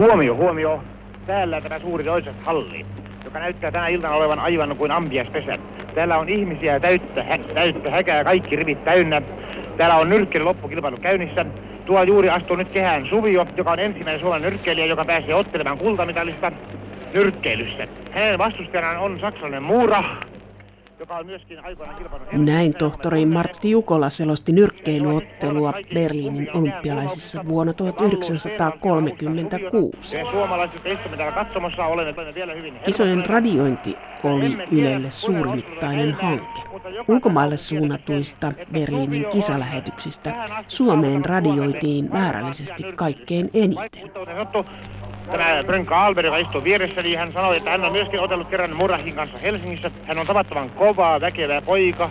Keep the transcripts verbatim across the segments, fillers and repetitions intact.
Huomio, huomio. Täällä tämä suuri Deutschland-halli, joka näyttää tänä iltana olevan aivan kuin ampiaispesä. Täällä on ihmisiä täyttä, hä- täyttä häkää, kaikki rivit täynnä. Täällä on nyrkkeily loppukilpailu käynnissä. Tuo juuri astuu nyt kehään Suvi, joka on ensimmäinen suomalainen nyrkkeilijä, joka pääsee ottelemaan kultamitalista nyrkkeilyssä. Hänen vastustajanaan on saksalainen Muura, joka on myöskin aikoinaan kilpailut. Näin tohtori Martti Jukola selosti nyrkkeilyottelua Berliinin olympialaisissa vuonna tuhatyhdeksänsataakolmekymmentäkuusi. Kisojen radiointi oli Ylelle suurimittainen hanke. Ulkomaille suunnatuista Berliinin kisalähetyksistä Suomeen radioitiin määrällisesti kaikkein eniten. Tämä Brönka Alberg, joka istui vieressä, niin hän sanoi, että hän on myöskin otellut kerran Murahin kanssa Helsingissä. Hän on tavattoman kovaa, väkevää poika.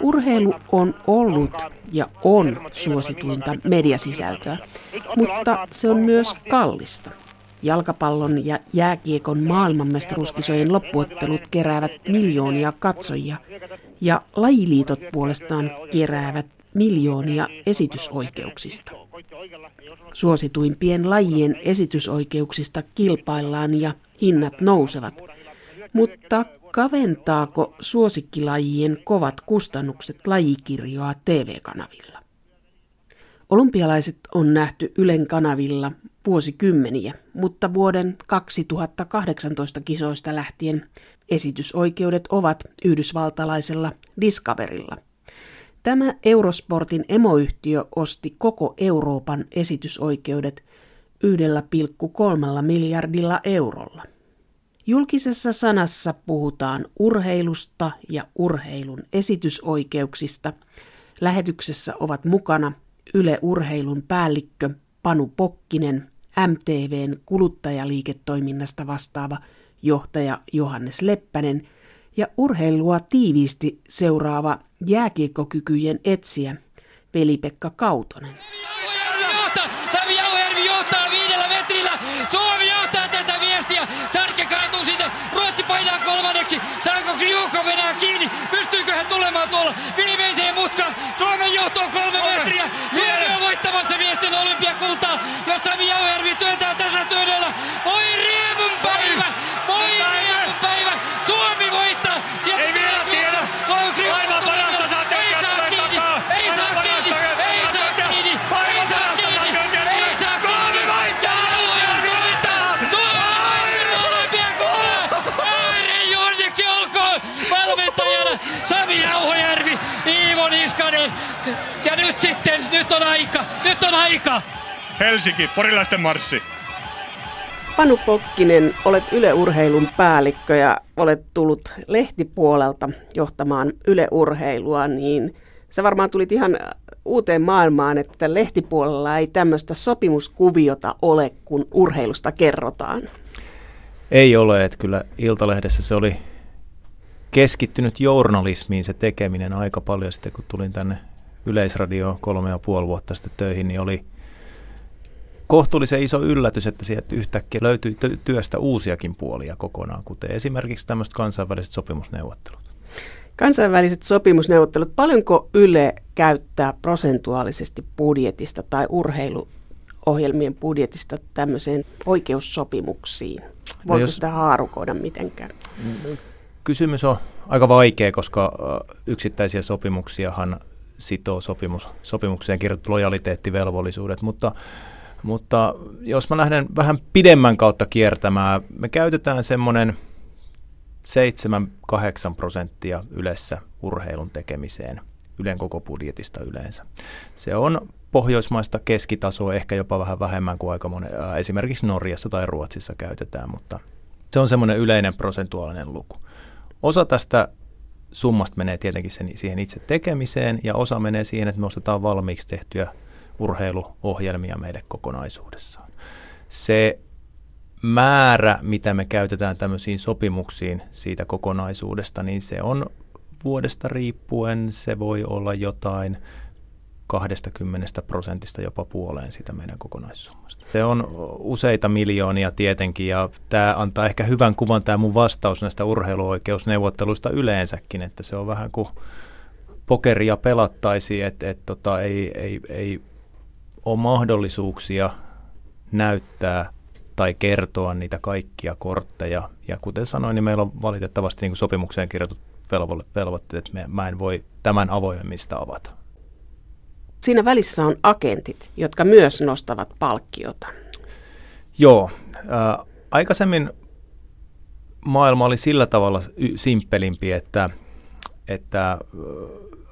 Urheilu on ollut ja on suosituinta mediasisältöä, mutta se on myös kallista. Jalkapallon ja jääkiekon maailmanmestaruuskisojen loppuottelut keräävät miljoonia katsojia ja lajiliitot puolestaan keräävät miljoonia esitysoikeuksista. Suosituimpien lajien esitysoikeuksista kilpaillaan ja hinnat nousevat, mutta kaventaako suosikkilajien kovat kustannukset lajikirjoa T V-kanavilla? Olympialaiset on nähty Ylen kanavilla vuosikymmeniä, mutta vuoden kaksituhattakahdeksantoista kisoista lähtien esitysoikeudet ovat yhdysvaltalaisella Discoverylla. Tämä Eurosportin emoyhtiö osti koko Euroopan esitysoikeudet yhdellä pilkku kolmella miljardilla eurolla. Julkisessa sanassa puhutaan urheilusta ja urheilun esitysoikeuksista. Lähetyksessä ovat mukana Yle Urheilun päällikkö Panu Pokkinen, M T V:n kuluttajaliiketoiminnasta vastaava johtaja Johannes Leppänen ja urheilua tiiviisti seuraava jääkiekkokykyjen etsijä Veli-Pekka Kautonen. Sami Jauhojärvi johtaa viidellä metrillä. Suomi johtaa tätä viestiä. Särke kaatuu siitä. Ruotsi painaa kolmanneksi. Saanko Kliukko mennä kiinni? Pystyykö hän tulemaan tuolla viimeiseen mutkaan? Suomen johto on kolme metriä. Suomi on voittamassa miesten olympiakultaa. Jos Sami Jauhojärvi työntää tässä työnnöllä. Voi riemun päivä! Voi riemun päivä! Suomi voittaa! Sieltä ei vielä tiedä! Aivan parasta saa tekijä tulee takaa! Ei saa kiinni! Ei saa kiinni! Ei saa kiinni! Ei saa kiinni! Suomi voittaa! Suomi voittaa! Suomi olympiakultaa! Aareen onneksi olkoon! Valmentajana Sami Jauhojärvi, Iivo Niskanen. Ja nyt sitten, nyt on aika! Nyt on aika! Helsinki, Porilaisten marssi. Panu Pokkinen, olet Yle Urheilun päällikkö ja olet tullut lehtipuolelta johtamaan Yle Urheilua, niin sä varmaan tulit ihan uuteen maailmaan, että lehtipuolella ei tämmöistä sopimuskuviota ole, kun urheilusta kerrotaan. Ei ole, että kyllä Iltalehdessä se oli keskittynyt journalismiin se tekeminen aika paljon sitten, kun tulin tänne Yleisradioon kolme ja puoli vuotta sitten töihin, niin oli kohtuullisen iso yllätys, että sieltä yhtäkkiä löytyi työstä uusiakin puolia kokonaan, kuten esimerkiksi tämmöiset kansainväliset sopimusneuvottelut. Kansainväliset sopimusneuvottelut, paljonko Yle käyttää prosentuaalisesti budjetista tai urheiluohjelmien budjetista tämmöiseen oikeussopimuksiin? Voiko no jos, sitä haarukoida mitenkään? Kysymys on aika vaikea, koska yksittäisiä sopimuksiahan sitoo sopimus, sopimukseen kirjoittu lojaliteettivelvollisuudet, mutta Mutta jos mä lähden vähän pidemmän kautta kiertämään, me käytetään semmoinen seitsemän kahdeksan prosenttia Ylessä urheilun tekemiseen, Ylen koko budjetista yleensä. Se on pohjoismaista keskitasoa, ehkä jopa vähän vähemmän kuin aika monen, esimerkiksi Norjassa tai Ruotsissa käytetään, mutta se on semmoinen yleinen prosentuaalinen luku. Osa tästä summasta menee tietenkin sen, siihen itse tekemiseen ja osa menee siihen, että me ostetaan valmiiksi tehtyä urheiluohjelmia meille kokonaisuudessaan. Se määrä, mitä me käytetään tämmöisiin sopimuksiin siitä kokonaisuudesta, niin se on vuodesta riippuen, se voi olla jotain kaksikymmentä prosentista jopa puoleen sitä meidän kokonaissummasta. Se on useita miljoonia tietenkin, ja tämä antaa ehkä hyvän kuvan tämä mun vastaus näistä urheiluoikeusneuvotteluista yleensäkin, että se on vähän kuin pokeria pelattaisiin, että et, tota, ei... ei, ei on mahdollisuuksia näyttää tai kertoa niitä kaikkia kortteja. Ja kuten sanoin, niin meillä on valitettavasti niin kuin sopimukseen kirjoitut velvoitteet, että mä en voi tämän avoimemmista avata. Siinä välissä on agentit, jotka myös nostavat palkkiota. Joo. Äh, aikaisemmin maailma oli sillä tavalla simppelimpi, että, että äh,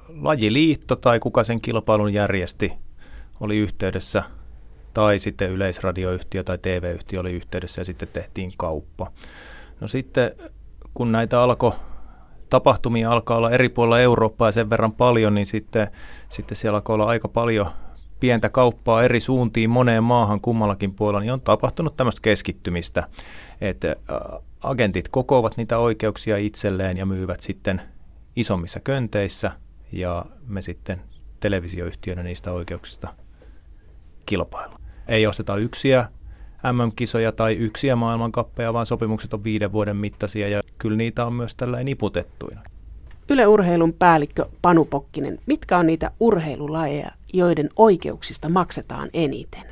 lajiliitto tai kuka sen kilpailun järjesti oli yhteydessä, tai sitten yleisradioyhtiö tai T V-yhtiö oli yhteydessä ja sitten tehtiin kauppa. No sitten kun näitä alko, tapahtumia alkaa olla eri puolilla Eurooppaa ja sen verran paljon, niin sitten, sitten siellä alkaa olla aika paljon pientä kauppaa eri suuntiin moneen maahan kummallakin puolella, niin on tapahtunut tämmöistä keskittymistä, että agentit kokoavat niitä oikeuksia itselleen ja myyvät sitten isommissa könteissä ja me sitten televisioyhtiönä niistä oikeuksista kilpaillaan. Ei osteta yksiä M M-kisoja tai yksiä maailmankappeja, vaan sopimukset on viiden vuoden mittaisia ja kyllä niitä on myös tällainen niputettuina. Yle Urheilun päällikkö Panu Pokkinen, mitkä on niitä urheilulajeja, joiden oikeuksista maksetaan eniten?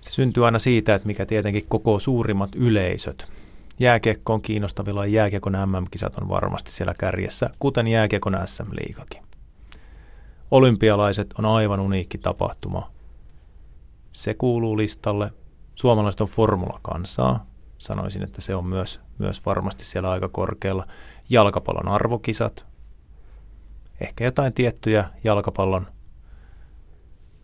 Se syntyy aina siitä, että mikä tietenkin kokoo suurimmat yleisöt. Jääkiekko on kiinnostavilla ja jääkiekon M M-kisat on varmasti siellä kärjessä, kuten jääkiekon S M-liigakin. Olympialaiset on aivan uniikki tapahtuma. Se kuuluu listalle. Suomalaiset on formulakansaa. Sanoisin, että se on myös, myös varmasti siellä aika korkealla. Jalkapallon arvokisat. Ehkä jotain tiettyjä jalkapallon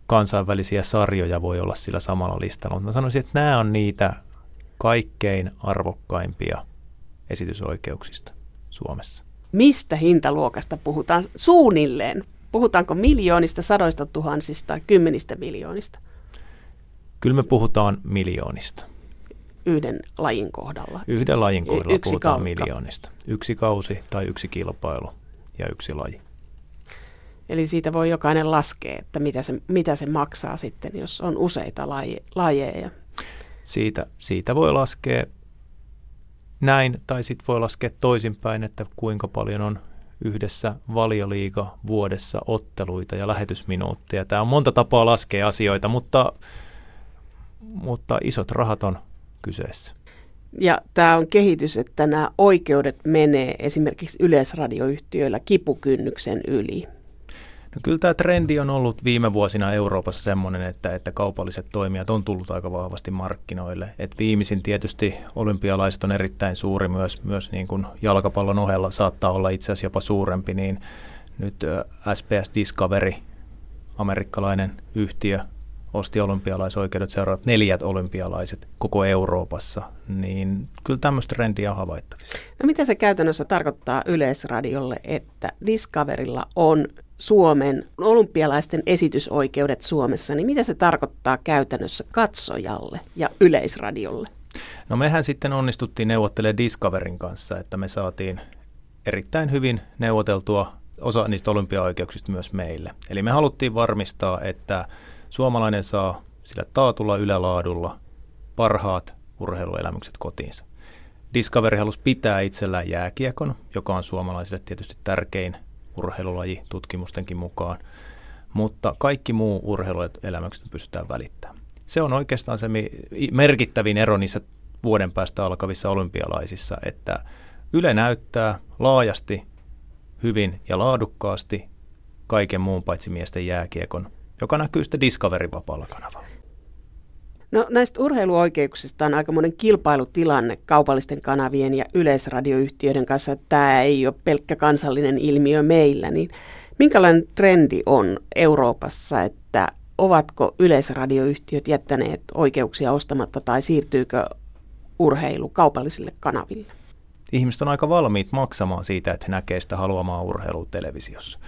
kansainvälisiä sarjoja voi olla sillä samalla listalla. Mutta mä sanoisin, että nämä on niitä kaikkein arvokkaimpia esitysoikeuksista Suomessa. Mistä hintaluokasta puhutaan suunnilleen? Puhutaanko miljoonista, sadoista tuhansista, kymmenistä miljoonista? Kyllä me puhutaan miljoonista. Yhden lajin kohdalla. Yhden lajin kohdalla yksi puhutaan kautta. miljoonista. Yksi kausi tai yksi kilpailu ja yksi laji. Eli siitä voi jokainen laskea, että mitä se, mitä se maksaa sitten, jos on useita laje, lajeja. Siitä, siitä voi laskea näin tai sitten voi laskea toisinpäin, että kuinka paljon on yhdessä valioliiga vuodessa otteluita ja lähetysminuutteja. Tämä on monta tapaa laskea asioita, mutta... Mutta isot rahat on kyseessä. Ja tämä on kehitys, että nämä oikeudet menee esimerkiksi yleisradioyhtiöillä kipukynnyksen yli. No kyllä tämä trendi on ollut viime vuosina Euroopassa semmoinen, että, että kaupalliset toimijat on tullut aika vahvasti markkinoille. Et viimeisin tietysti olympialaiset on erittäin suuri, myös, myös niin kuin jalkapallon ohella saattaa olla itse asiassa jopa suurempi. Niin nyt S B S Discovery, amerikkalainen yhtiö, osti olympialaisoikeudet, seuraavat neljät olympialaiset koko Euroopassa, niin kyllä tämmöistä trendiä on havaittavissa. No mitä se käytännössä tarkoittaa Yleisradiolle, että Discoverilla on Suomen olympialaisten esitysoikeudet Suomessa, niin mitä se tarkoittaa käytännössä katsojalle ja Yleisradiolle? No mehän sitten onnistuttiin neuvottelemaan Discoverin kanssa, että me saatiin erittäin hyvin neuvoteltua osa niistä olympiaoikeuksista myös meille. Eli me haluttiin varmistaa, että suomalainen saa sillä taatulla ylälaadulla parhaat urheiluelämykset kotiinsa. Discovery halusi pitää itsellään jääkiekon, joka on suomalaisille tietysti tärkein urheilulaji tutkimustenkin mukaan, mutta kaikki muu urheiluelämykset pystytään välittämään. Se on oikeastaan se merkittävin ero niissä vuoden päästä alkavissa olympialaisissa, että Yle näyttää laajasti, hyvin ja laadukkaasti kaiken muun paitsi miesten jääkiekon, joka näkyy sitten Discoverin vapaalla kanavalla. No näistä urheiluoikeuksista on aikamoinen kilpailutilanne kaupallisten kanavien ja yleisradioyhtiöiden kanssa. Tämä ei ole pelkkä kansallinen ilmiö meillä. Niin minkälainen trendi on Euroopassa, että ovatko yleisradioyhtiöt jättäneet oikeuksia ostamatta tai siirtyykö urheilu kaupallisille kanaville? Ihmiset on aika valmiit maksamaan siitä, että he näkevät sitä haluamaa urheilua televisiossa.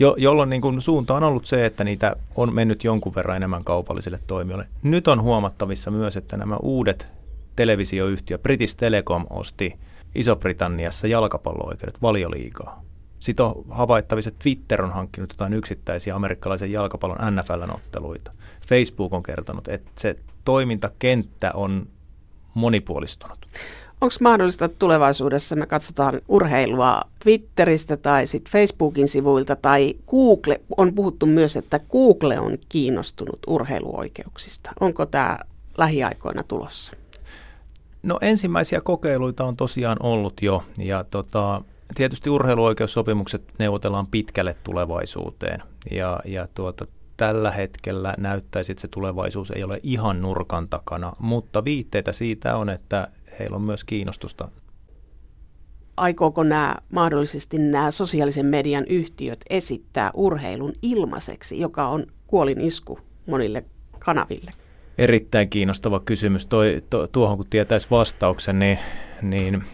Jo, jolloin niin kuin suunta on ollut se, että niitä on mennyt jonkun verran enemmän kaupallisille toimijoille. Nyt on huomattavissa myös, että nämä uudet televisioyhtiö, British Telecom osti Iso-Britanniassa jalkapallo-oikeudet, valioliigaa. Sitten on havaittavissa, että Twitter on hankkinut jotain yksittäisiä amerikkalaisen jalkapallon N F L-otteluita. Facebook on kertonut, että se toimintakenttä on monipuolistunut. Onko mahdollista, että tulevaisuudessa me katsotaan urheilua Twitteristä tai sitten Facebookin sivuilta tai Google? On puhuttu myös, että Google on kiinnostunut urheiluoikeuksista. Onko tämä lähiaikoina tulossa? No ensimmäisiä kokeiluita on tosiaan ollut jo ja tota, tietysti urheiluoikeussopimukset neuvotellaan pitkälle tulevaisuuteen ja, ja tuota, tällä hetkellä näyttäisi, että se tulevaisuus ei ole ihan nurkan takana, mutta viitteitä siitä on, että heillä on myös kiinnostusta. Aikooko nämä, mahdollisesti nämä sosiaalisen median yhtiöt esittää urheilun ilmaiseksi, joka on kuolinisku monille kanaville? Erittäin kiinnostava kysymys. Toi, to, tuohon kun tietäisi vastauksen, niin, niin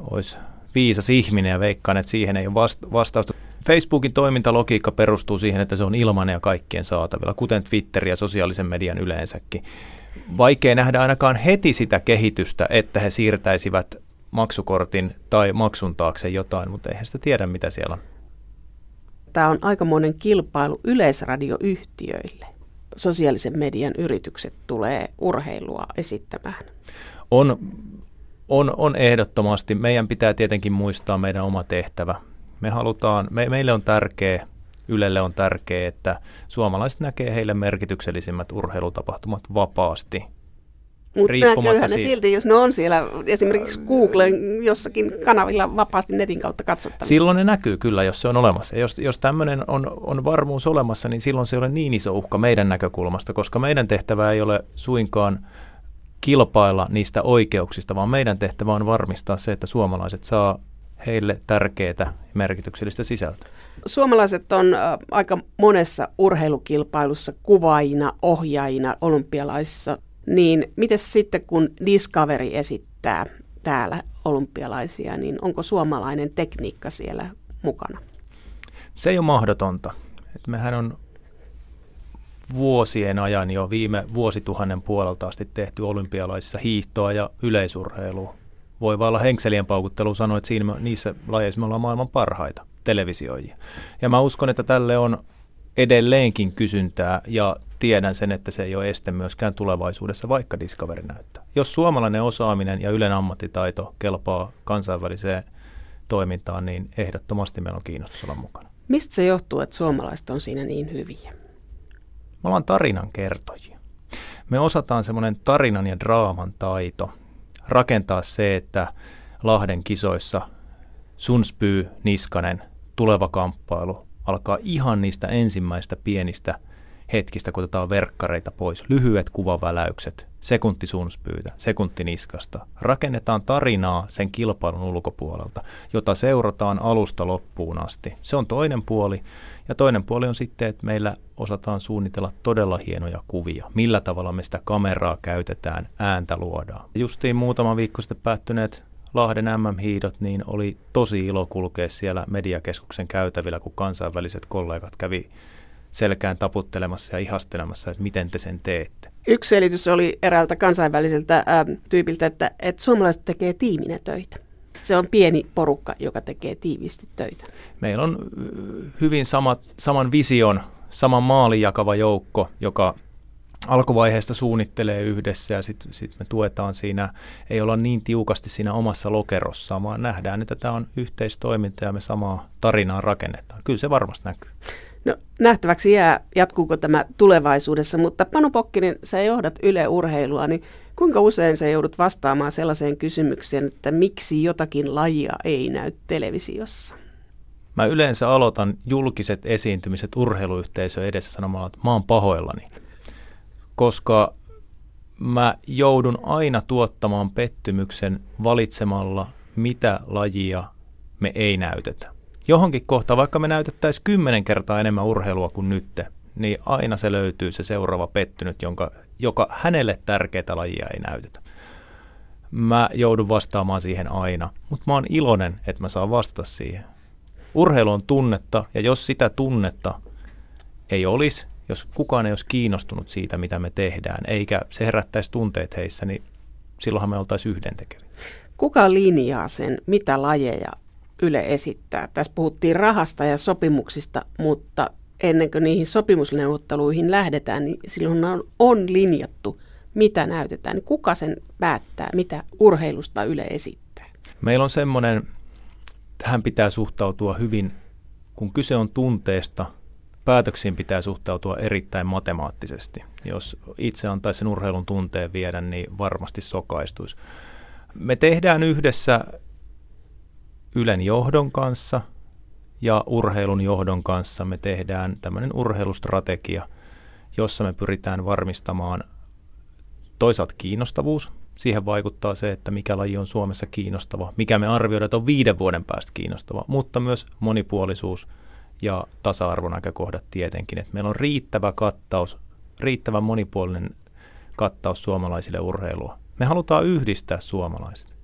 olisi viisas ihminen ja veikkaan, että siihen ei ole vastausta. Facebookin toimintalogiikka perustuu siihen, että se on ilmainen ja kaikkien saatavilla, kuten Twitter ja sosiaalisen median yleensäkin. Vaikea nähdä ainakaan heti sitä kehitystä, että he siirtäisivät maksukortin tai maksun taakse jotain, mutta eihän sitä tiedä, mitä siellä on. Tämä on aikamoinen kilpailu yleisradioyhtiöille. Sosiaalisen median yritykset tulee urheilua esittämään. On, on, on ehdottomasti. Meidän pitää tietenkin muistaa meidän oma tehtävä. Me halutaan, me, meille on tärkeää, Ylelle on tärkeää, että suomalaiset näkee heille merkityksellisimmät urheilutapahtumat vapaasti. Mutta näkyy ne silti, jos ne on siellä esimerkiksi Googlen jossakin kanavilla vapaasti netin kautta katsottavissa. Silloin ne näkyy kyllä, jos se on olemassa. Ja jos jos tämmöinen on, on varmuus olemassa, niin silloin se ei ole niin iso uhka meidän näkökulmasta, koska meidän tehtävä ei ole suinkaan kilpailla niistä oikeuksista, vaan meidän tehtävä on varmistaa se, että suomalaiset saa heille tärkeää ja merkityksellistä sisältöä. Suomalaiset on aika monessa urheilukilpailussa kuvaajina, ohjaajina, olympialaisissa. Niin miten sitten, kun Discovery esittää täällä olympialaisia, niin onko suomalainen tekniikka siellä mukana? Se ei ole mahdotonta. Et mehän on vuosien ajan jo viime vuosituhannen puolelta asti tehty olympialaisissa hiihtoa ja yleisurheilua. Voi vaan olla henkselien paukuttelu sanoa, että siinä, niissä lajeissa me ollaan maailman parhaita televisioijia. Ja mä uskon, että tälle on edelleenkin kysyntää ja tiedän sen, että se ei ole este myöskään tulevaisuudessa, vaikka Discovery näyttää. Jos suomalainen osaaminen ja Ylen ammattitaito kelpaa kansainväliseen toimintaan, niin ehdottomasti meillä on kiinnostus olla mukana. Mistä se johtuu, että suomalaiset on siinä niin hyviä? Me ollaan tarinankertojia. Me osataan semmoinen tarinan ja draaman taito rakentaa se, että Lahden kisoissa Sunspyy, Niskanen, tuleva kamppailu alkaa ihan niistä ensimmäistä pienistä hetkistä, kun otetaan verkkareita pois, lyhyet kuvaväläykset, sekunti Sunspyytä, sekunti Niskasta. Rakennetaan tarinaa sen kilpailun ulkopuolelta, jota seurataan alusta loppuun asti. Se on toinen puoli, ja toinen puoli on sitten, että meillä osataan suunnitella todella hienoja kuvia, millä tavalla me sitä kameraa käytetään, ääntä luodaan. Justiin muutama viikko sitten päättyneet Lahden äm äm-hiidot, niin oli tosi ilo kulkea siellä mediakeskuksen käytävillä, kun kansainväliset kollegat kävi selkään taputtelemassa ja ihastelemassa, että miten te sen teette. Yksi selitys oli eräältä kansainväliseltä ää, tyypiltä, että, että suomalaiset tekee tiiminä töitä. Se on pieni porukka, joka tekee tiiviisti töitä. Meillä on hyvin samat, saman vision, saman maalin jakava joukko, joka alkuvaiheesta suunnittelee yhdessä ja sitten sit me tuetaan siinä. Ei olla niin tiukasti siinä omassa lokerossaan, vaan nähdään, että tämä on yhteistoiminta ja me samaa tarinaa rakennetaan. Kyllä se varmasti näkyy. No, nähtäväksi jää, jatkuuko tämä tulevaisuudessa, mutta Panu Pokkinen, sä johdat Yle Urheilua, niin kuinka usein sä joudut vastaamaan sellaiseen kysymykseen, että miksi jotakin lajia ei näy televisiossa? Mä yleensä aloitan julkiset esiintymiset urheiluyhteisöön edessä sanomalla, että mä oon pahoillani, koska mä joudun aina tuottamaan pettymyksen valitsemalla, mitä lajia me ei näytetä. Johonkin kohtaan, vaikka me näytettäisiin kymmenen kertaa enemmän urheilua kuin nyt, niin aina se löytyy se seuraava pettynyt, jonka, joka hänelle tärkeitä lajia ei näytetä. Mä joudun vastaamaan siihen aina, mutta mä oon iloinen, että mä saan vastata siihen. Urheilu on tunnetta, ja jos sitä tunnetta ei olisi, jos kukaan ei olisi kiinnostunut siitä, mitä me tehdään, eikä se herättäisi tunteet heissä, niin silloinhan me oltaisiin yhdentekeviä. Kuka linjaa sen, mitä lajeja Yle esittää? Tässä puhuttiin rahasta ja sopimuksista, mutta ennen kuin niihin sopimusneuvotteluihin lähdetään, niin silloin on, on linjattu, mitä näytetään. Kuka sen päättää, mitä urheilusta Yle esittää? Meillä on semmoinen, tähän pitää suhtautua hyvin, kun kyse on tunteesta, päätöksiin pitää suhtautua erittäin matemaattisesti. Jos itse antaisi sen urheilun tunteen viedä, niin varmasti sokaistuisi. Me tehdään yhdessä Ylen johdon kanssa ja urheilun johdon kanssa me tehdään tämmöinen urheilustrategia, jossa me pyritään varmistamaan toisaalta kiinnostavuus. Siihen vaikuttaa se, että mikä laji on Suomessa kiinnostava, mikä me arvioidaan, että on viiden vuoden päästä kiinnostava, mutta myös monipuolisuus ja tasa-arvonäkökohdat tietenkin. Että meillä on riittävä kattaus, riittävän monipuolinen kattaus suomalaisille urheilua. Me halutaan yhdistää suomalaiset.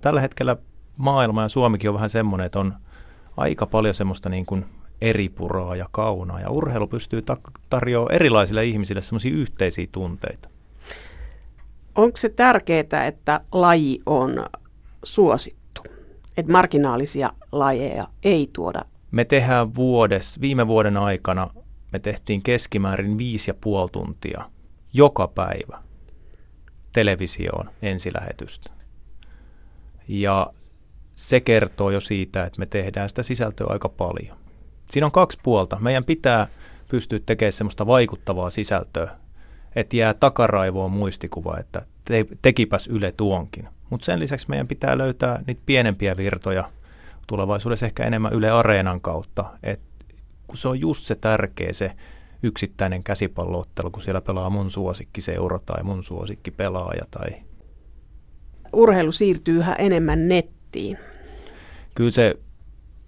Tällä hetkellä maailma ja Suomikin on vähän semmoinen, että on aika paljon semmoista niin kuin eripuraa ja kaunaa. Ja urheilu pystyy tarjoamaan erilaisille ihmisille semmoisia yhteisiä tunteita. Onko se tärkeää, että laji on suosittu? Että marginaalisia lajeja ei tuoda? Me tehdään vuodessa, viime vuoden aikana me tehtiin keskimäärin viisi ja puoli tuntia joka päivä televisioon ensilähetystä. Ja se kertoo jo siitä, että me tehdään sitä sisältöä aika paljon. Siinä on kaksi puolta. Meidän pitää pystyä tekemään semmoista vaikuttavaa sisältöä, että jää takaraivoon muistikuva, että te, tekipäs Yle tuonkin. Mutta sen lisäksi meidän pitää löytää niitä pienempiä virtoja, tulevaisuudessa ehkä enemmän Yle Areenan kautta, että kun se on just se tärkeä se yksittäinen käsipalloottelu, kun siellä pelaa mun suosikkiseura tai mun suosikkipelaaja. Tai... Urheilu siirtyy yhä enemmän nettiin. Kyllä se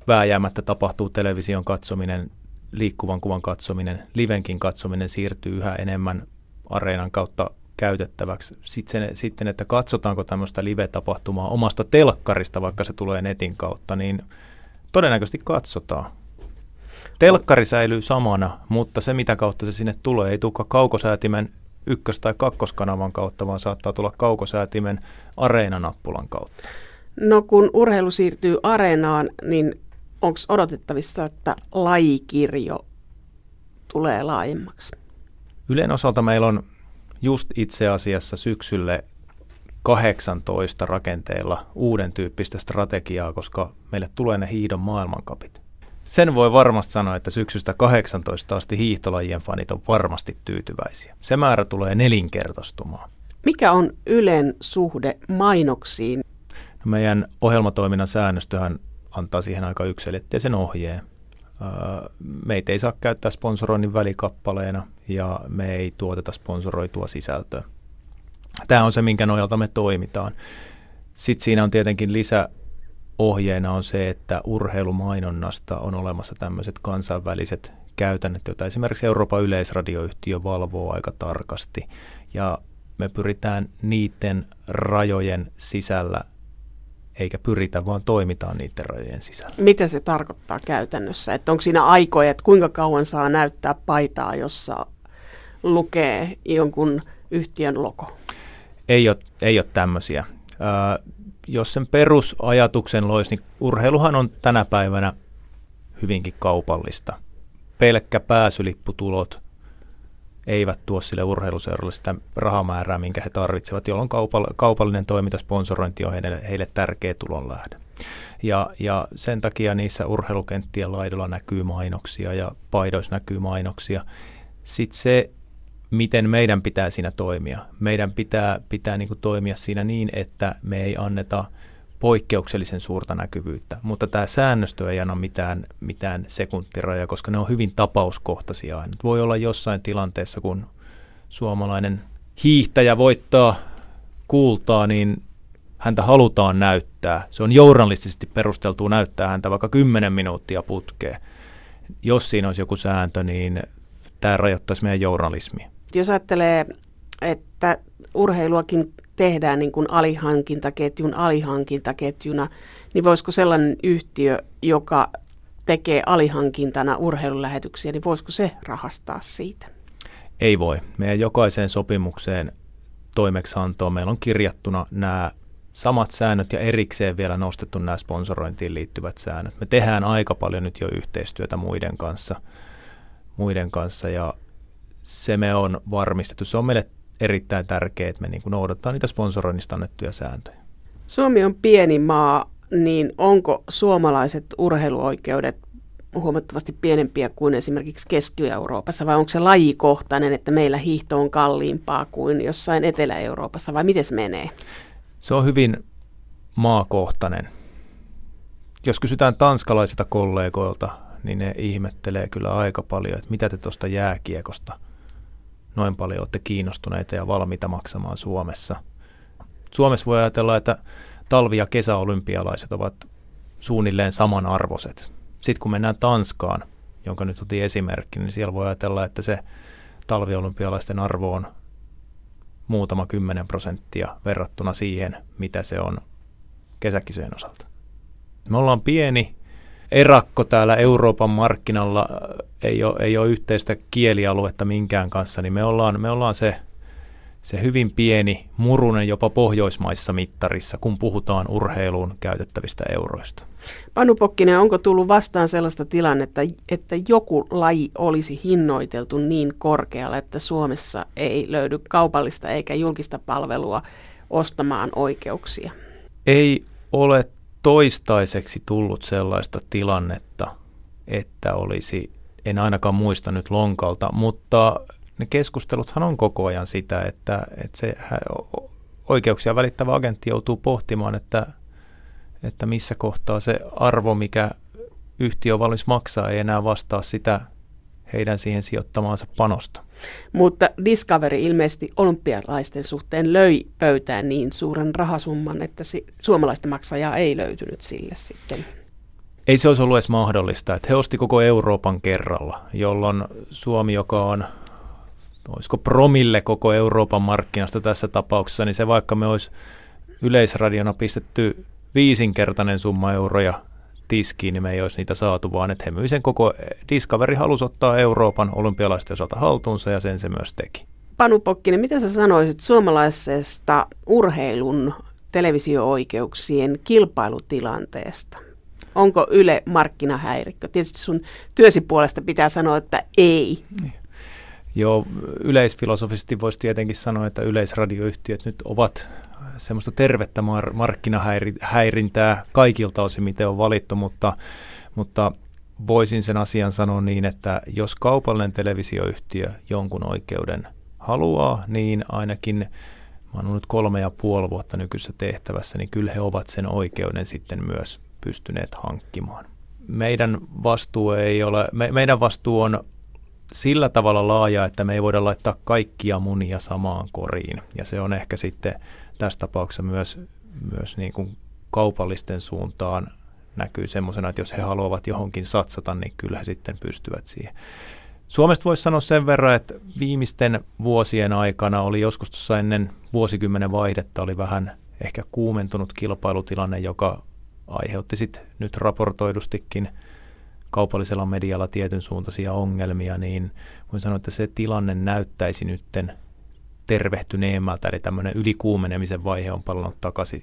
vääjäämättä tapahtuu, television katsominen, liikkuvan kuvan katsominen, livenkin katsominen siirtyy yhä enemmän Areenan kautta käytettäväksi. Sitten, sitten, että katsotaanko tämmöistä live-tapahtumaa omasta telkkarista, vaikka se tulee netin kautta, niin todennäköisesti katsotaan. Telkkari säilyy samana, mutta se mitä kautta se sinne tulee, ei tulekaan kaukosäätimen ykkös- tai kakkoskanavan kautta, vaan saattaa tulla kaukosäätimen Areena-nappulan kautta. No kun urheilu siirtyy Areenaan, niin onko odotettavissa, että lajikirjo tulee laajemmaksi? Ylen osalta meillä on just itse asiassa syksylle kahdeksantoista rakenteilla uuden tyyppistä strategiaa, koska meille tulee ne hiihdon maailmankapit. Sen voi varmasti sanoa, että syksystä kahdeksantoista asti hiihtolajien fanit on varmasti tyytyväisiä. Se määrä tulee nelinkertaistumaan. Mikä on Ylen suhde mainoksiin? No meidän ohjelmatoiminnan säännöstöhän antaa siihen aika yksiselitteisen ohjeen. Meitä ei saa käyttää sponsoroinnin välikappaleena ja me ei tuoteta sponsoroitua sisältöä. Tämä on se, minkä nojalta me toimitaan. Sitten siinä on tietenkin lisäohjeena on se, että urheilumainonnasta on olemassa tämmöiset kansainväliset käytännöt, joita esimerkiksi Euroopan yleisradioyhtiö valvoo aika tarkasti. Ja me pyritään niiden rajojen sisällä, eikä pyritä, vaan toimitaan niiden rajojen sisällä. Mitä se tarkoittaa käytännössä? Että onko siinä aikoja, että kuinka kauan saa näyttää paitaa, jossa lukee jonkun yhtiön logo? Ei ole, ei ole tämmöisiä. Ää, jos sen perusajatuksen loisi, niin urheiluhan on tänä päivänä hyvinkin kaupallista. Pelkkä pääsylipputulot eivät tuo sille urheiluseuralle sitä rahamäärää, minkä he tarvitsevat, jolloin kaupallinen toiminta, sponsorointi on heille, heille tärkeä tulonlähde. Ja, ja sen takia niissä urheilukenttien laidolla näkyy mainoksia ja paidoissa näkyy mainoksia. Sitten se, miten meidän pitää siinä toimia. Meidän pitää, pitää niin kuin toimia siinä niin, että me ei anneta poikkeuksellisen suurta näkyvyyttä, mutta tämä säännöstö ei anna mitään, mitään sekuntirajaa, koska ne on hyvin tapauskohtaisia. Nyt voi olla jossain tilanteessa, kun suomalainen hiihtäjä voittaa kultaa, niin häntä halutaan näyttää. Se on journalistisesti perusteltua näyttää häntä vaikka kymmenen minuuttia putkeen. Jos siinä olisi joku sääntö, niin tämä rajoittaisi meidän journalismia. Jos ajattelee, että urheiluakin tehdään niin kuin alihankintaketjun alihankintaketjuna, niin voisiko sellainen yhtiö, joka tekee alihankintana urheilulähetyksiä, niin voisiko se rahastaa siitä? Ei voi. Meidän jokaiseen sopimukseen toimeksiantoon meillä on kirjattuna nämä samat säännöt ja erikseen vielä nostettu nämä sponsorointiin liittyvät säännöt. Me tehdään aika paljon nyt jo yhteistyötä muiden kanssa, muiden kanssa ja se me on varmistettu. Se on meille erittäin tärkeää, että me niin kuin noudattaa niitä sponsoroinnista annettuja sääntöjä. Suomi on pieni maa, niin onko suomalaiset urheiluoikeudet huomattavasti pienempiä kuin esimerkiksi Keski-Euroopassa, vai onko se lajikohtainen, että meillä hiihto on kalliimpaa kuin jossain Etelä-Euroopassa, vai miten se menee? Se on hyvin maakohtainen. Jos kysytään tanskalaisilta kollegoilta, niin ne ihmettelee kyllä aika paljon, että mitä te tuosta jääkiekosta noin paljon olette kiinnostuneita ja valmiita maksamaan Suomessa. Suomessa voi ajatella, että talvi- ja kesäolympialaiset ovat suunnilleen samanarvoiset. Sitten kun mennään Tanskaan, jonka nyt otin esimerkki, niin siellä voi ajatella, että se talviolympialaisten arvo on muutama kymmenen prosenttia verrattuna siihen, mitä se on kesäkisojen osalta. Me ollaan pieni erakko täällä Euroopan markkinalla, ei ole, ei ole yhteistä kielialuetta minkään kanssa, niin me ollaan, me ollaan se, se hyvin pieni murunen jopa pohjoismaissa mittarissa, kun puhutaan urheiluun käytettävistä euroista. Panu Pokkinen, onko tullut vastaan sellaista tilannetta, että joku laji olisi hinnoiteltu niin korkealla, että Suomessa ei löydy kaupallista eikä julkista palvelua ostamaan oikeuksia? Ei ole toistaiseksi tullut sellaista tilannetta, että olisi, en ainakaan muista nyt lonkalta, mutta ne keskusteluthan on koko ajan sitä, että, että se oikeuksia välittävä agentti joutuu pohtimaan, että, että missä kohtaa se arvo, mikä yhtiö on valmis maksaa, ei enää vastaa sitä heidän siihen sijoittamaansa panosta. Mutta Discovery ilmeisesti olympialaisten suhteen löi pöytään niin suuren rahasumman, että suomalaista maksajaa ei löytynyt sille sitten. Ei se olisi ollut edes mahdollista, että he osti koko Euroopan kerralla, jolloin Suomi, joka on, olisiko promille koko Euroopan markkinasta tässä tapauksessa, niin se vaikka me olisi Yleisradiona pistetty viisinkertainen summa euroja tiskiin, niin me ei olisi niitä saatu, vaan että he myi sen koko, Discovery halusi ottaa Euroopan olympialaisten osalta haltuunsa ja sen se myös teki. Panu Pokkinen, mitä sä sanoisit suomalaisesta urheilun televisio-oikeuksien kilpailutilanteesta? Onko Yle markkinahäirikkö? Tietysti sun työsi puolesta pitää sanoa, että ei. Niin. Joo, yleisfilosofisesti voisi tietenkin sanoa, että yleisradioyhtiöt nyt ovat semmoista tervettä mar- markkinahäirintää kaikilta osin, miten on valittu, mutta, mutta voisin sen asian sanoa niin, että jos kaupallinen televisioyhtiö jonkun oikeuden haluaa, niin ainakin, mä oon ollut kolme ja puoli vuotta nykyisessä tehtävässä, niin kyllä he ovat sen oikeuden sitten myös pystyneet hankkimaan. Meidän vastuu ei ole, me, meidän vastuu on sillä tavalla laaja, että me ei voida laittaa kaikkia munia samaan koriin. Ja se on ehkä sitten tässä tapauksessa myös, myös niin kuin kaupallisten suuntaan näkyy semmoisena, että jos he haluavat johonkin satsata, niin kyllä he sitten pystyvät siihen. Suomesta voisi sanoa sen verran, että viimeisten vuosien aikana oli joskus tuossa ennen vuosikymmenen vaihdetta oli vähän ehkä kuumentunut kilpailutilanne, joka aiheutti sitten nyt raportoidustikin kaupallisella medialla tietyn suuntaisia ongelmia, niin voin sanoa, että se tilanne näyttäisi nytten tervehtyneemmältä, eli tämmöinen ylikuumenemisen vaihe on palannut takaisin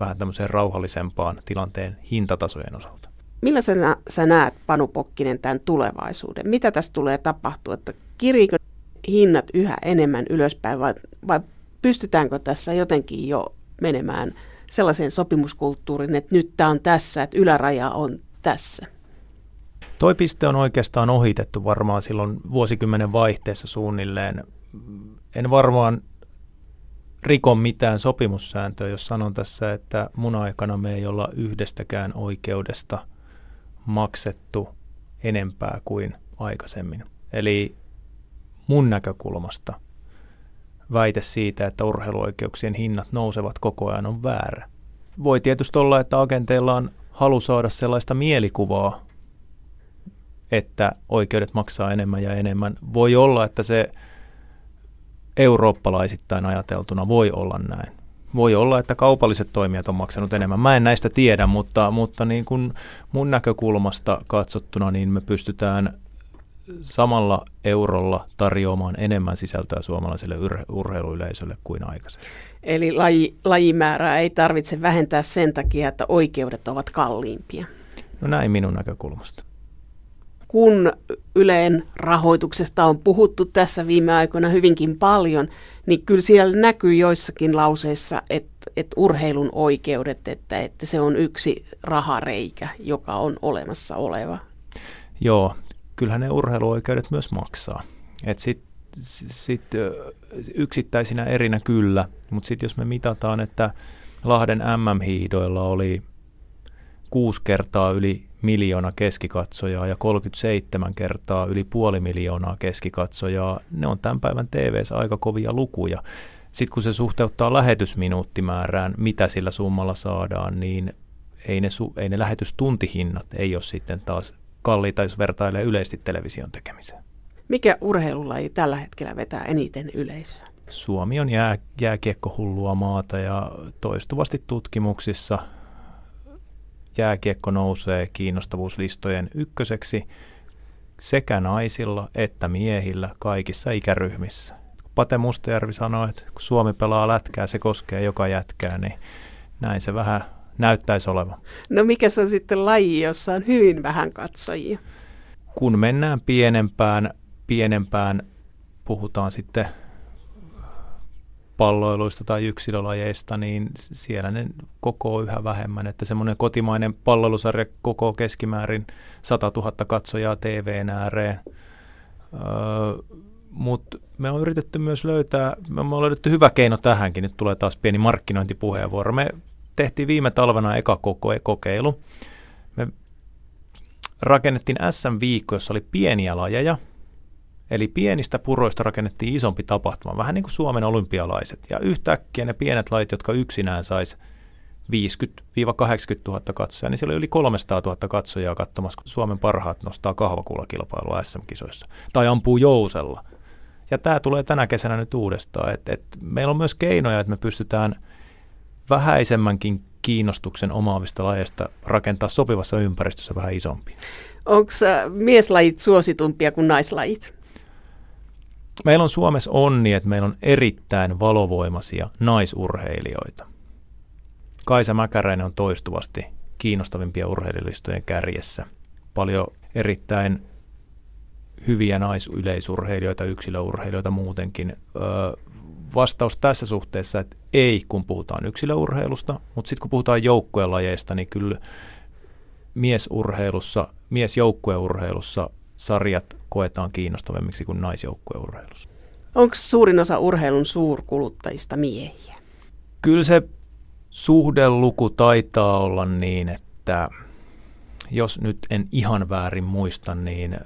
vähän tämmöiseen rauhallisempaan tilanteen hintatasojen osalta. Millä sä, sä näet, Panu Pokkinen, tämän tulevaisuuden? Mitä tässä tulee tapahtua, että kiriikö hinnat yhä enemmän ylöspäin vai, vai pystytäänkö tässä jotenkin jo menemään sellaiseen sopimuskulttuuriin, että nyt tämä on tässä, että yläraja on tässä? Toi piste on oikeastaan ohitettu varmaan silloin vuosikymmenen vaihteessa suunnilleen. En varmaan riko mitään sopimussääntöä, jos sanon tässä, että mun aikana me ei olla yhdestäkään oikeudesta maksettu enempää kuin aikaisemmin. Eli mun näkökulmasta väite siitä, että urheiluoikeuksien hinnat nousevat koko ajan on väärä. Voi tietysti olla, että agenteilla on halu saada sellaista mielikuvaa, että oikeudet maksaa enemmän ja enemmän. Voi olla, että se eurooppalaisittain ajateltuna voi olla näin. Voi olla, että kaupalliset toimijat on maksanut enemmän. Mä en näistä tiedä, mutta, mutta niin kun mun näkökulmasta katsottuna, niin me pystytään samalla eurolla tarjoamaan enemmän sisältöä suomalaiselle ur- urheiluyleisölle kuin aikaisemmin. Eli laji, lajimäärää ei tarvitse vähentää sen takia, että oikeudet ovat kalliimpia. No näin minun näkökulmasta. Kun Ylen rahoituksesta on puhuttu tässä viime aikoina hyvinkin paljon, niin kyllä siellä näkyy joissakin lauseissa, että, että urheilun oikeudet, että, että se on yksi rahareikä, joka on olemassa oleva. Joo, kyllähän ne urheiluoikeudet myös maksaa. Sitten sit, yksittäisinä erinä kyllä, mutta sitten jos me mitataan, että Lahden M M-hiihdoilla oli kuusi kertaa yli miljoona keskikatsojaa ja kolmekymmentäseitsemän kertaa yli puoli miljoonaa keskikatsojaa. Ne on tämän päivän T V:ssä aika kovia lukuja. Sitten kun se suhteuttaa lähetysminuuttimäärään, mitä sillä summalla saadaan, niin ei ne, su- ei ne lähetystuntihinnat ei ole sitten taas kalliita, jos vertailee yleisesti television tekemiseen. Mikä urheilulaji tällä hetkellä vetää eniten yleisöä? Suomi on jää, jääkiekkohullua maata ja toistuvasti tutkimuksissa jääkiekko nousee kiinnostavuuslistojen ykköseksi sekä naisilla että miehillä kaikissa ikäryhmissä. Pate Mustajärvi sanoi, että kun Suomi pelaa lätkää, se koskee joka jätkää, niin näin se vähän näyttäisi olevan. No mikä se on sitten laji, jossa on hyvin vähän katsojia? Kun mennään pienempään, pienempään puhutaan sitten palloiluista tai yksilölajeista, niin siellä ne kokoo yhä vähemmän. Että semmoinen kotimainen palloilusarja kokoo keskimäärin satatuhatta katsojaa T V:n ääreen. Öö, Mutta me on yritetty myös löytää, me on löydetty hyvä keino tähänkin, nyt tulee taas pieni markkinointipuheenvuoro. Me tehtiin viime talvena eka kokeilu. Me rakennettiin S M-viikko, jossa oli pieniä lajeja, eli pienistä puroista rakennettiin isompi tapahtuma, vähän niin kuin Suomen olympialaiset. Ja yhtäkkiä ne pienet lajit, jotka yksinään saisi viisikymmentä–kahdeksankymmentätuhatta katsojaa, niin siellä oli yli kolmesataatuhatta katsojaa katsomassa, kun Suomen parhaat nostaa kahvakuulakilpailua S M-kisoissa tai ampuu jousella. Ja tämä tulee tänä kesänä nyt uudestaan. Et, et meillä on myös keinoja, että me pystytään vähäisemmänkin kiinnostuksen omaavista lajeista rakentaa sopivassa ympäristössä vähän isompi. Onko mieslajit suositumpia kuin naislajit? Meillä on Suomessa onni, että meillä on erittäin valovoimaisia naisurheilijoita. Kaisa Mäkäräinen on toistuvasti kiinnostavimpia urheililistojen kärjessä. Paljon erittäin hyviä naisyleisurheilijoita, yksilöurheilijoita muutenkin. Öö, vastaus tässä suhteessa, että ei, kun puhutaan yksilöurheilusta, mutta sitten kun puhutaan joukkueen lajeista, niin kyllä miesurheilussa, miesjoukkueurheilussa sarjat koetaan kiinnostavimmiksi kuin naisjoukkueurheilussa. Onko suurin osa urheilun suurkuluttajista miehiä? Kyllä se suhdeluku taitaa olla niin, että jos nyt en ihan väärin muista, niin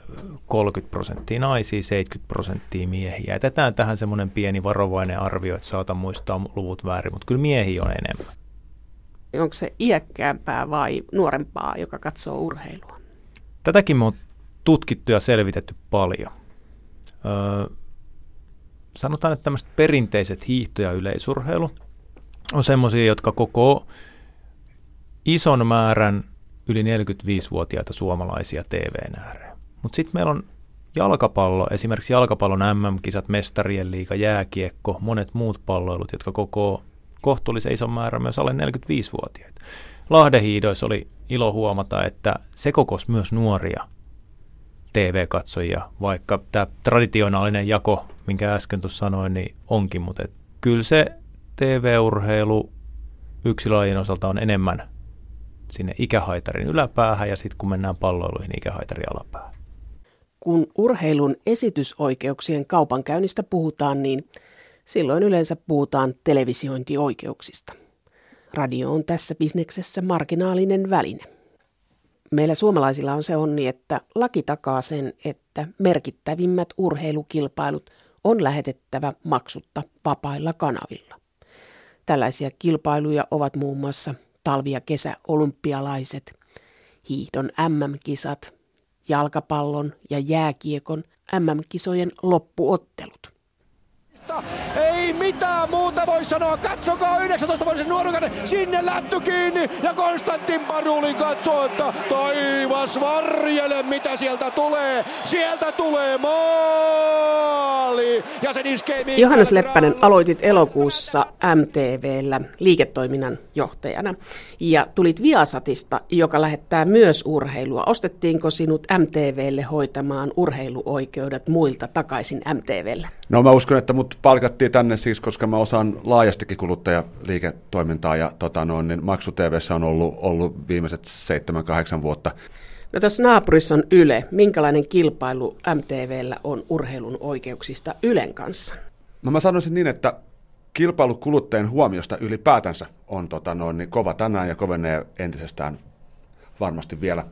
kolmekymmentä prosenttia naisia, seitsemänkymmentä prosenttia miehiä. Jätetään tähän semmoinen pieni varovainen arvio, että saatan muistaa luvut väärin, mutta kyllä miehiä on enemmän. Onko se iäkkäämpää vai nuorempaa, joka katsoo urheilua? Tätäkin me on tutkittu ja selvitetty paljon. Öö, sanotaan, että tämmöiset perinteiset hiihto- ja yleisurheilu on semmoisia, jotka kokoo ison määrän yli neljäkymmentäviisivuotiaita suomalaisia T V:n ääreen. Mutta sitten meillä on jalkapallo, esimerkiksi jalkapallon M M-kisat, mestarien liiga, jääkiekko, monet muut palloilut, jotka kokoo kohtuullisen ison määrän myös alle neljäkymmentäviisivuotiaita. Lahdenhiidoissa oli ilo huomata, että se kokosi myös nuoria T V-katsojia, vaikka tämä traditionaalinen jako, minkä äsken tuossa sanoin, niin onkin, mutta kyllä se T V-urheilu yksilölajien osalta on enemmän sinne ikähaitarin yläpäähän ja sitten kun mennään palloiluihin, niin ikähaitarin alapäähän. Kun urheilun esitysoikeuksien kaupankäynnistä puhutaan, niin silloin yleensä puhutaan televisiointioikeuksista. Radio on tässä bisneksessä marginaalinen väline. Meillä suomalaisilla on se onni, että laki takaa sen, että merkittävimmät urheilukilpailut on lähetettävä maksutta vapailla kanavilla. Tällaisia kilpailuja ovat muun muassa talvi- ja kesäolympialaiset, hiihdon M M-kisat, jalkapallon ja jääkiekon M M-kisojen loppuottelut. Ei mitään muuta voi sanoa. Katsokaa yhdeksäntoistavuotias nuorukainen. Sinne lätty kiinni ja Konstantin Paruli katsoo, että taivas varjele, mitä sieltä tulee. Sieltä tulee maali. Ja sen iskee Mikael. Johannes Leppänen, aloitit elokuussa M T V:llä liiketoiminnan johtajana. Ja tulit Viasatista, joka lähettää myös urheilua. Ostettiinko sinut M T V:lle hoitamaan urheiluoikeudet muilta takaisin M T V:lle? No mä uskon, että mut palkattiin tänne siis, koska mä osaan laajastikin kuluttajaliiketoimintaa ja tota noin, niin Maksu T V:ssä on ollut, ollut viimeiset seitsemän kahdeksan vuotta. No tuossa naapurissa on Yle. Minkälainen kilpailu M T V:llä on urheilun oikeuksista Ylen kanssa? No mä sanoisin niin, että kilpailu kuluttajien huomiosta ylipäätänsä on tota noin, niin kova tänään ja kovenee entisestään varmasti vielä.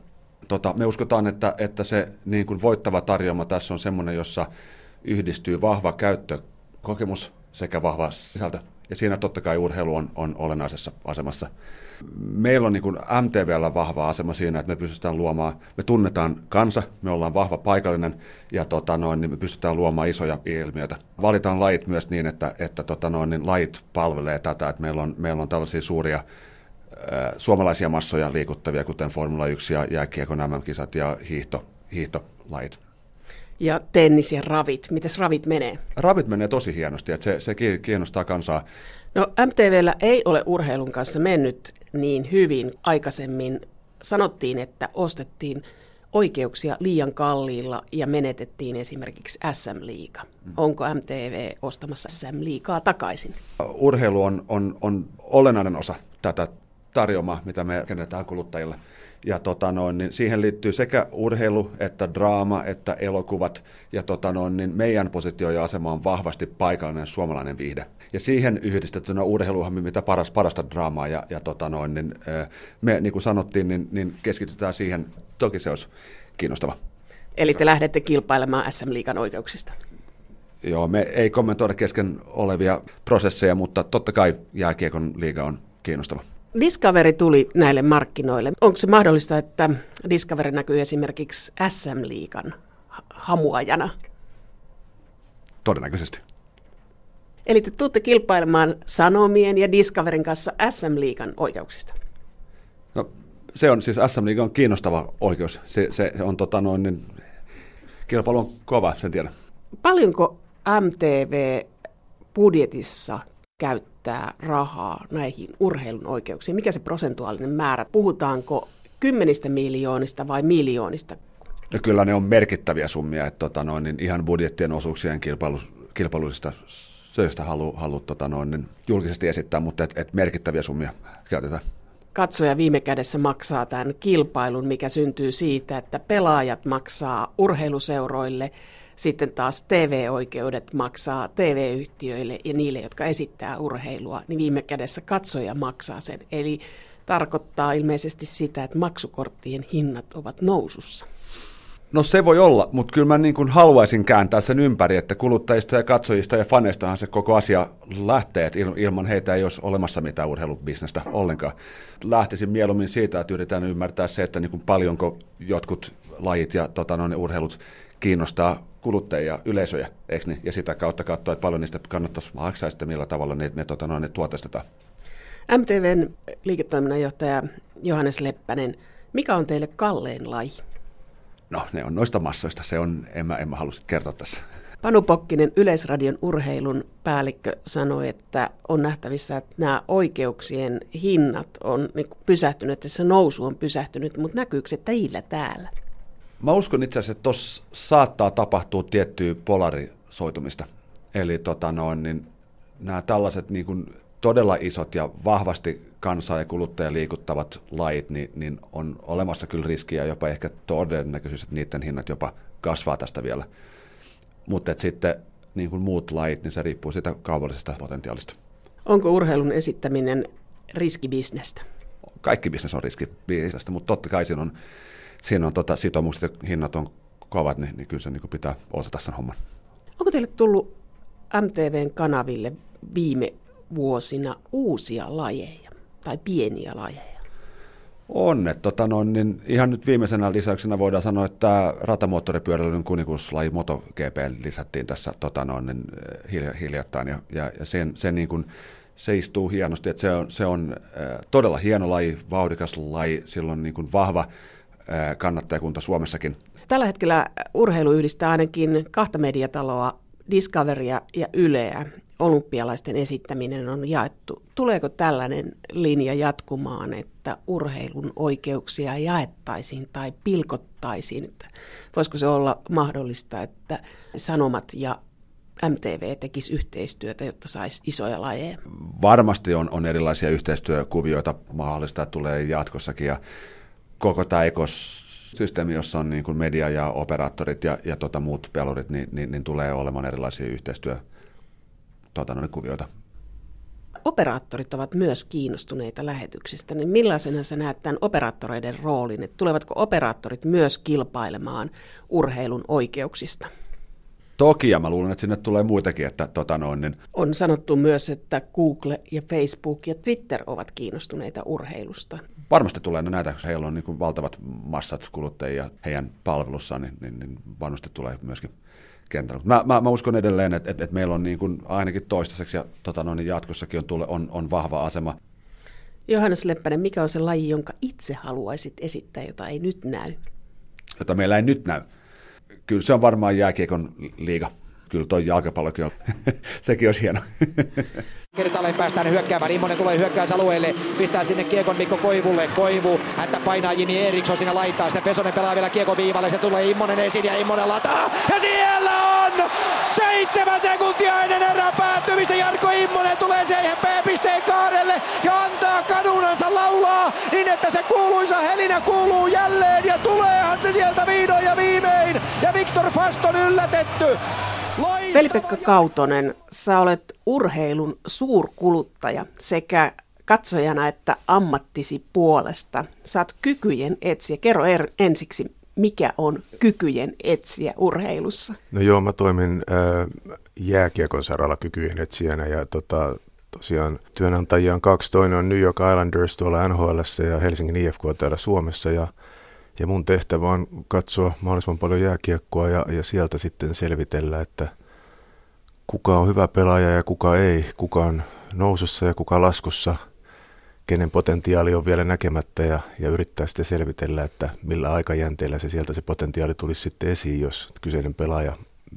Tota, me uskotaan, että, että se niin kuin voittava tarjoama tässä on semmoinen, jossa yhdistyy vahva käyttökokemus sekä vahva sisältö. Ja siinä totta kai urheilu on, on olennaisessa asemassa. Meillä on niin kuin M T V:llä vahva asema siinä, että me pystytään luomaan, me tunnetaan kansa, me ollaan vahva paikallinen ja tota noin, niin me pystytään luomaan isoja ilmiöitä. Valitaan lajit myös niin, että, että tota noin, niin lajit palvelee tätä, että meillä on, meillä on tällaisia suuria äh, suomalaisia massoja liikuttavia, kuten Formula yksi ja jääkiekon M M-kisat ja hiihto, hiihtolajit. Ja tennis ja ravit. Mites ravit menee? Ravit menee tosi hienosti, että se, se kiinnostaa kansaa. No M T V:llä ei ole urheilun kanssa mennyt niin hyvin. Aikaisemmin sanottiin, että ostettiin oikeuksia liian kalliilla ja menetettiin esimerkiksi äs äm-liiga. Mm. Onko M T V ostamassa äs äm-liigaa takaisin? Urheilu on, on, on olennainen osa tätä tarjomaa, mitä me kennetään kuluttajille. Ja tota noin, niin siihen liittyy sekä urheilu, että draama, että elokuvat. Ja tota noin, niin meidän positio ja asema on vahvasti paikallinen suomalainen viihde. Ja siihen yhdistettynä urheiluhan mitä paras, parasta draamaa. Ja, ja tota noin, niin, me, niin kuin sanottiin, niin, niin keskitytään siihen. Toki se olisi kiinnostava. Eli te lähdette kilpailemaan äs äm-liigan oikeuksista? Joo, me ei kommentoida kesken olevia prosesseja, mutta totta kai jääkiekon liiga on kiinnostava. Discovery tuli näille markkinoille. Onko se mahdollista, että Discovery näkyy esimerkiksi äs äm-liigan hamuajana? Todennäköisesti. Eli te tuutte kilpailemaan Sanomien ja Discoverin kanssa äs äm-liigan oikeuksista? No, se on siis äs äm-liiga on kiinnostava oikeus. Se, se on tota noin, niin kilpailu on kova, sen tiedän. Paljonko M T V budjetissa käyttää rahaa näihin urheilun oikeuksiin? Mikä se prosentuaalinen määrä? Puhutaanko kymmenistä miljoonista vai miljoonista? No kyllä ne on merkittäviä summia, että tota noin, niin ihan budjettien osuuksien kilpailu, kilpailullisista söistä halu, halu tota noin, niin julkisesti esittää, mutta et, et merkittäviä summia käytetään. Katsoja viime kädessä maksaa tämän kilpailun, mikä syntyy siitä, että pelaajat maksaa urheiluseuroille. Sitten taas T V-oikeudet maksaa T V-yhtiöille ja niille, jotka esittää urheilua, niin viime kädessä katsoja maksaa sen. Eli tarkoittaa ilmeisesti sitä, että maksukorttien hinnat ovat nousussa. No se voi olla, mutta kyllä mä niin kuin haluaisin kääntää sen ympäri, että kuluttajista ja katsojista ja faneistahan se koko asia lähtee, että ilman heitä ei olisi olemassa mitään urheilubisnestä ollenkaan. Lähtisin mieluummin siitä, että yritetään ymmärtää se, että niin kuin paljonko jotkut lajit ja tota, no, ne urheilut kiinnostaa kuluttajia, yleisöjä, eikö niin? Ja sitä kautta katsoa, että paljon niistä kannattaisi maksaa ja millä tavalla ne, ne, tota, no, ne tuotestetaan. M T V:n liiketoiminnanjohtaja Johannes Leppänen, mikä on teille kallein laji? No, ne on noista massoista, se on, en mä, en mä halua kertoa tässä. Panu Pokkinen, Yleisradion urheilun päällikkö, sanoi, että on nähtävissä, että nämä oikeuksien hinnat on niin kuin pysähtynyt, että se nousu on pysähtynyt, mutta näkyykö se teillä täällä? Mä uskon itse asiassa, että tuossa saattaa tapahtua tiettyä polarisoitumista. Eli tota noin, niin nämä tällaiset niin kuin todella isot ja vahvasti kansaa ja kuluttajia liikuttavat lajit, niin, niin on olemassa kyllä riskiä, jopa ehkä todennäköisyys, että niiden hinnat jopa kasvaa tästä vielä. Mutta sitten niin kuin muut lajit, niin se riippuu siitä kaupallisesta potentiaalista. Onko urheilun esittäminen riskibisnestä? Kaikki bisnes on riskibisnestä, mutta totta kai siinä on... Siinä on tota, sitoumukset ja hinnat on kovat, niin, niin kyllä se niin pitää osata sen homman. Onko teille tullut M T V:n kanaville viime vuosina uusia lajeja tai pieniä lajeja? On. Että, tota, no, niin ihan nyt viimeisenä lisäyksenä voidaan sanoa, että ratamoottoripyöräilyn kuninkuuslaji MotoGP lisättiin tässä tota, no, niin, hiljattain. Ja, ja, ja sen, sen niin kuin, se istuu hienosti. Että se on, se on äh, todella hieno laji, vauhdikas laji, sillä on niin kuin vahva kannattajakunta Suomessakin. Tällä hetkellä urheilu yhdistää ainakin kahta mediataloa, Discoveria ja Yleä. Olympialaisten esittäminen on jaettu. Tuleeko tällainen linja jatkumaan, että urheilun oikeuksia jaettaisiin tai pilkottaisiin? Voisiko se olla mahdollista, että Sanomat ja M T V tekisi yhteistyötä, jotta saisi isoja lajeja? Varmasti on, on erilaisia yhteistyökuvioita mahdollista, tulee jatkossakin ja koko tämä ekosysteemi, jossa on niin kuin media ja operaattorit ja, ja tota muut pelurit, niin, niin, niin tulee olemaan erilaisia yhteistyökuvioita. Tota, no, operaattorit ovat myös kiinnostuneita lähetyksistä, niin millaisena sä näet tämän operaattoreiden roolin, että tulevatko operaattorit myös kilpailemaan urheilun oikeuksista? Toki, ja mä luulen, että sinne tulee muitakin. Että, tota noin, niin... On sanottu myös, että Google ja Facebook ja Twitter ovat kiinnostuneita urheilusta. Varmasti tulee, no näitä, koska heillä on niin kuin valtavat massat kuluttajia heidän palvelussaan, niin, niin, niin varmasti tulee myöskin kentällä. Mä, mä, mä uskon edelleen, että, että, että meillä on niin kuin ainakin toistaiseksi ja tota noin, jatkossakin on, tulle, on, on vahva asema. Johannes Leppänen, mikä on se laji, jonka itse haluaisit esittää, jota ei nyt näy? Jota meillä ei nyt näy. Kyllä se on varmaan jääkiekon liiga. Kyllä toi jalkapallokin on. Sekin olisi hieno. Kertaalleen päästään hyökkäämään. Immonen tulee hyökkäysalueelle. Pistää sinne kiekon Mikko Koivulle. Koivu. Häntä painaa Jimi Eriksson siinä laitaa. Sitten Pesonen pelaa vielä kiekon viivalle. Se tulee Immonen esiin ja Immonen lataa. Ja siellä on! Seitsemän sekuntia ennen erää päättymistä. Jarkko Immonen tulee siihen P-pisteen kaarelle ja antaa kadunansa laulaa niin, että se kuuluisa helinä kuuluu jälleen. Ja tuleehan se sieltä vihdoin ja viimein. Ja Viktor Fast on yllätetty. Veli-Pekka Kautonen, sä olet urheilun suurkuluttaja sekä katsojana että ammattisi puolesta. Sä oot kykyjen etsijä. Kerro ensiksi, mikä on kykyjen etsijä urheilussa? No joo, mä toimin äh, jääkiekon saralla kykyjen etsijänä ja tota, tosiaan työnantajia on kaksi. Toinen on New York Islanders tuolla N H L:ssä ja Helsingin I F K täällä Suomessa ja Ja mun tehtävä on katsoa mahdollisimman paljon jääkiekkoa ja, ja sieltä sitten selvitellä, että kuka on hyvä pelaaja ja kuka ei, kuka on nousussa ja kuka laskussa, kenen potentiaali on vielä näkemättä ja, ja yrittää sitten selvitellä, että millä aikajänteellä se sieltä se potentiaali tulisi sitten esiin, jos kyseinen pelaaja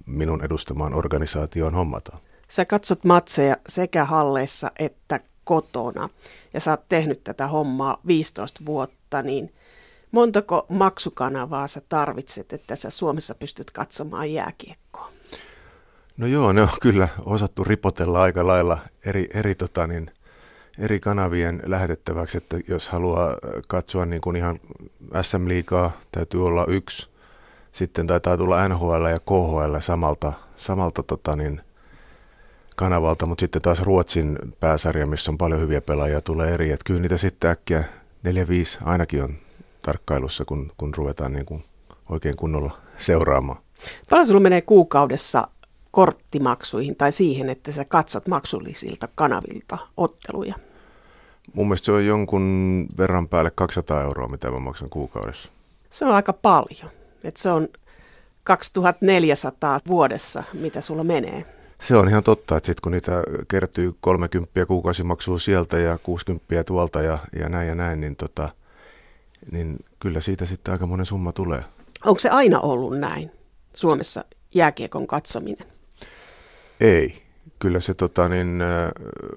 minun edustamaan organisaatioon hommataan. Sä katsot matseja sekä halleissa että kotona ja sä oot tehnyt tätä hommaa viisitoista vuotta, niin montako maksukanavaa sä tarvitset, että sä Suomessa pystyt katsomaan jääkiekkoa? No joo, ne on kyllä osattu ripotella aika lailla eri, eri, tota niin, eri kanavien lähetettäväksi, että jos haluaa katsoa niin kuin ihan S M-liigaa, täytyy olla yksi. Sitten taitaa tulla N H L ja K H L samalta, samalta tota niin, kanavalta, mutta sitten taas Ruotsin pääsarja, missä on paljon hyviä pelaajia, tulee eri. Että kyllä niitä sitten äkkiä neljä viisi ainakin on tarkkailussa, kun, kun ruvetaan niin kuin oikein kunnolla seuraamaan. Paljon sinulla menee kuukaudessa korttimaksuihin tai siihen, että sä katsot maksullisilta kanavilta otteluja? Mun mielestä se on jonkun verran päälle kaksisataa euroa, mitä mä maksan kuukaudessa. Se on aika paljon. Et se on kaksituhattaneljäsataa vuodessa, mitä sulla menee. Se on ihan totta, että sitten kun niitä kertyy kolmekymmentä kuukausimaksua sieltä ja kuusikymmentä tuolta ja, ja näin ja näin, niin tota... niin kyllä siitä sitten aika monen summa tulee. Onko se aina ollut näin, Suomessa jääkiekon katsominen? Ei. Kyllä se tota, niin,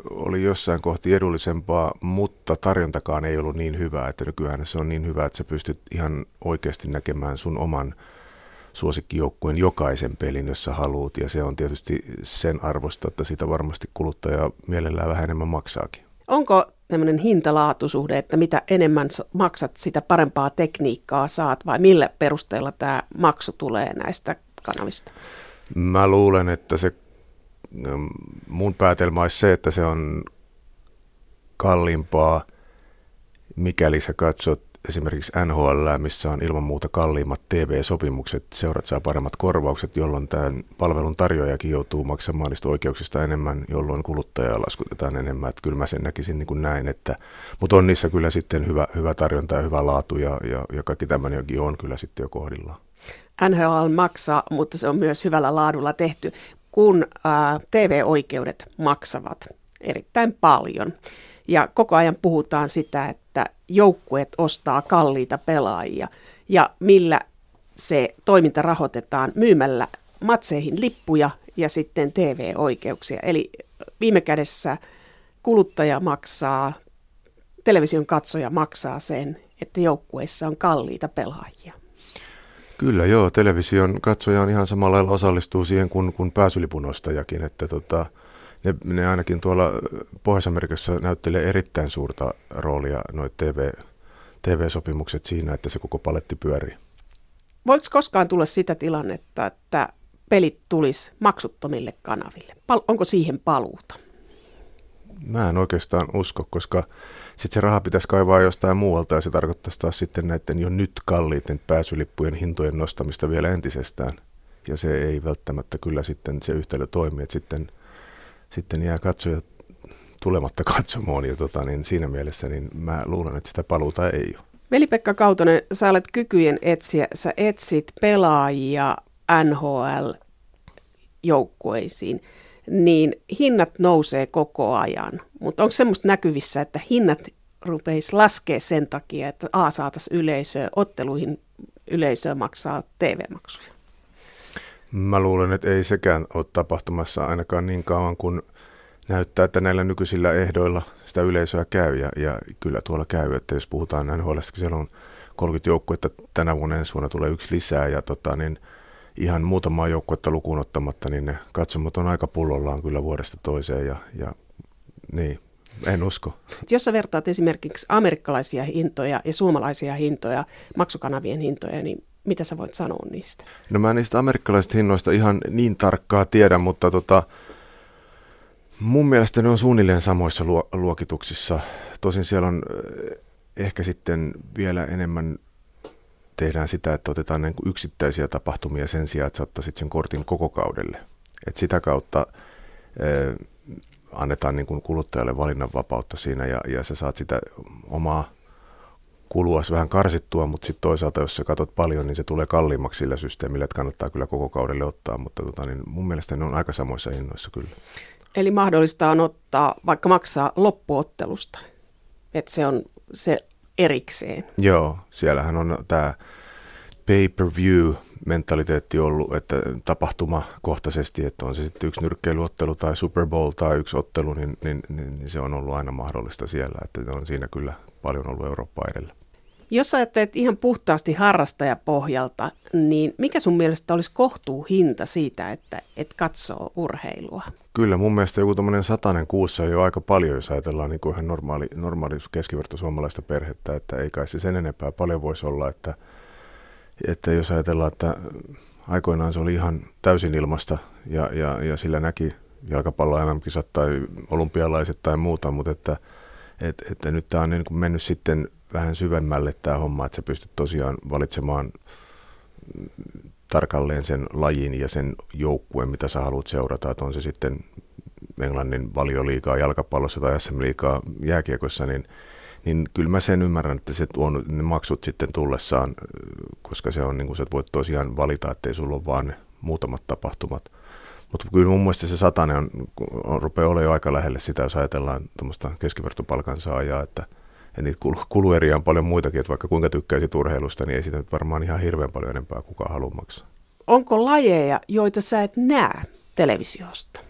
oli jossain kohti edullisempaa, mutta tarjontakaan ei ollut niin hyvää, että nykyään se on niin hyvä, että sä pystyt ihan oikeasti näkemään sun oman suosikkijoukkueen jokaisen pelin, jos sä haluut. Ja se on tietysti sen arvosta, että sitä varmasti kuluttaja mielellään vähän enemmän maksaakin. Onko tämmöinen hintalaatusuhde, että mitä enemmän maksat, sitä parempaa tekniikkaa saat, vai millä perusteella tämä maksu tulee näistä kanavista? Mä luulen, että se mun päätelmä olisi se, että se on kalliimpaa, mikäli sä katsot esimerkiksi N H L, missä on ilman muuta kalliimmat T V-sopimukset, seurat saa paremmat korvaukset, jolloin tämän palvelun tarjoajakin joutuu maksamaan niistä oikeuksista enemmän, jolloin kuluttajaa laskutetaan enemmän. Että kyllä mä sen näkisin niin kuin näin, että, mutta on niissä kyllä sitten hyvä, hyvä tarjonta ja hyvä laatu ja, ja, ja kaikki tämmöinenkin on kyllä sitten jo kohdillaan. N H L maksaa, mutta se on myös hyvällä laadulla tehty, kun ää, T V-oikeudet maksavat erittäin paljon. Ja koko ajan puhutaan sitä, että joukkueet ostaa kalliita pelaajia ja millä se toiminta rahoitetaan myymällä matseihin lippuja ja sitten T V-oikeuksia. Eli viime kädessä kuluttaja maksaa, television katsoja maksaa sen, että joukkueissa on kalliita pelaajia. Kyllä joo, television katsoja on ihan samalla lailla osallistuu siihen kuin, kuin pääsylipun ostajakin, että tota... Ne, ne ainakin tuolla Pohjois-Amerikassa näyttelee erittäin suurta roolia nuo T V, T V-sopimukset siinä, että se koko paletti pyörii. Voiko koskaan tulla sitä tilannetta, että pelit tulisi maksuttomille kanaville? Pal- onko siihen paluuta? Mä en oikeastaan usko, koska sitten se raha pitäisi kaivaa jostain muualta ja se tarkoittaisi taas sitten näiden jo nyt kalliiden pääsylippujen hintojen nostamista vielä entisestään. Ja se ei välttämättä kyllä sitten se yhtälö toimi, että sitten, sitten jää katsoja tulematta katsomoon ja tota, niin siinä mielessä niin mä luulen, että sitä paluuta ei ole. Veli-Pekka Kautonen, sä olet kykyjen etsiä, sä etsit pelaajia N H L-joukkueisiin. Niin hinnat nousee koko ajan, mutta onko semmoista näkyvissä, että hinnat rupeisi laskea sen takia, että a, saataisiin yleisöä, otteluihin yleisöä maksaa T V-maksuja? Mä luulen, että ei sekään ole tapahtumassa ainakaan niin kauan, kun näyttää, että näillä nykyisillä ehdoilla sitä yleisöä käy, ja, ja kyllä tuolla käy, että jos puhutaan N H L:stä, siellä on kolmekymmentä joukkuetta, tänä vuonna ensi vuonna tulee yksi lisää, ja tota niin, ihan muutamaa joukkuetta lukuun ottamatta, niin ne katsomot on aika pullollaan kyllä vuodesta toiseen ja, ja niin, en usko. Jos sä vertaat esimerkiksi amerikkalaisia hintoja ja suomalaisia hintoja, maksukanavien hintoja, niin mitä sä voit sanoa niistä? No mä niistä amerikkalaisista hinnoista ihan niin tarkkaa tiedä, mutta tota, mun mielestä ne on suunnilleen samoissa luo, luokituksissa. Tosin siellä on ehkä sitten vielä enemmän tehdään sitä, että otetaan niin kuin yksittäisiä tapahtumia sen sijaan, että sä ottaisit sen kortin koko kaudelle. Et sitä kautta eh, annetaan niin kuin kuluttajalle valinnanvapautta siinä ja, ja sä saat sitä omaa kuluas vähän karsittua, mutta sitten toisaalta jos sä katot paljon, niin se tulee kalliimmaksi sillä systeemillä, että kannattaa kyllä koko kaudelle ottaa, mutta tota, niin mun mielestä ne on aika samoissa hinnoissa kyllä. Eli mahdollista on ottaa, vaikka maksaa loppuottelusta, että se on se erikseen. Joo, siellähän on tämä pay-per-view-mentaliteetti ollut, että tapahtumakohtaisesti, että on se sitten yksi nyrkkeilyottelu tai Superbowl tai yksi ottelu, niin, niin, niin, niin se on ollut aina mahdollista siellä, että on siinä kyllä paljon ollut Eurooppaa edellä. Jos ajattelet ihan puhtaasti harrastajapohjalta, niin mikä sun mielestä olisi kohtuuhinta siitä, että et katsoo urheilua? Kyllä mun mielestä joku tommoinen satanen kuussa ei ole aika paljon, jos ajatellaan niin kuin ihan normaali, normaali keskiverto suomalaista perhettä, että ei kai se sen enempää paljon voisi olla, että, että jos ajatellaan, että aikoinaan se oli ihan täysin ilmasta ja, ja, ja sillä näki jalkapallo M M-kisat tai olympialaiset tai muuta, mutta että, että, että nyt tämä on niin kuin mennyt sitten vähän syvemmälle tämä homma, että sä pystyt tosiaan valitsemaan tarkalleen sen lajin ja sen joukkueen, mitä sä haluat seurata. Että on se sitten Englannin valioliigaa jalkapallossa tai S M-liigaa jääkiekossa, niin, niin kyllä mä sen ymmärrän, että se tuon ne maksut sitten tullessaan, koska se on niin kuin sä voit tosiaan valita, ettei sulla ole vaan muutamat tapahtumat. Mutta kyllä mun mielestä se satanen on, on, rupeaa olemaan jo aika lähelle sitä, jos ajatellaan tuommoista keskivertopalkansaajaa, että ja niitä kulueriä on paljon muitakin, että vaikka kuinka tykkäisit urheilusta, niin ei sitä nyt varmaan ihan hirveän paljon enempää kukaan halua maksaa. Onko lajeja, joita sä et näe televisiosta?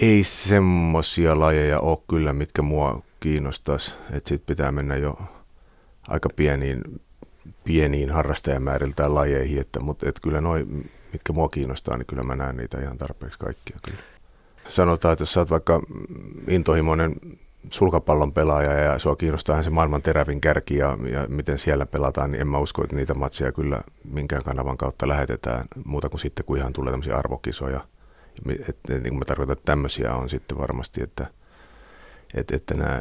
Ei semmoisia lajeja ole kyllä, mitkä mua kiinnostaisi. Että sit pitää mennä jo aika pieniin, pieniin harrastajamääriltään lajeihin. Että, mutta et kyllä noi, mitkä mua kiinnostaa, niin kyllä mä näen niitä ihan tarpeeksi kaikkia kyllä. Sanotaan, että jos sä oot vaikka intohimoinen sulkapallon pelaaja ja sua kiinnostaa se maailman terävin kärki ja, ja miten siellä pelataan, niin en mä usko, että niitä matseja kyllä minkään kanavan kautta lähetetään muuta kuin sitten, kun ihan tulee tämmöisiä arvokisoja. Et, et, niin mä tarkoitan, että tämmöisiä on sitten varmasti, että, et, että nämä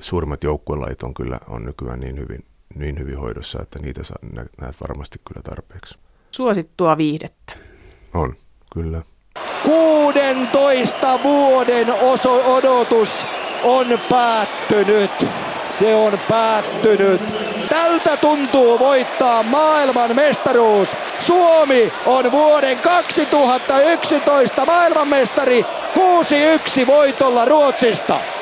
suurimmat joukkuelajit on kyllä on nykyään niin hyvin, niin hyvin hoidossa, että niitä saa, näet varmasti kyllä tarpeeksi. Suosittua viihdettä. On, kyllä. kuudentoista vuoden oso- odotus. On päättynyt. Se on päättynyt. Tältä tuntuu voittaa maailman mestaruus. Suomi on vuoden kaksituhattayksitoista maailmanmestari kuusi yksi voitolla Ruotsista.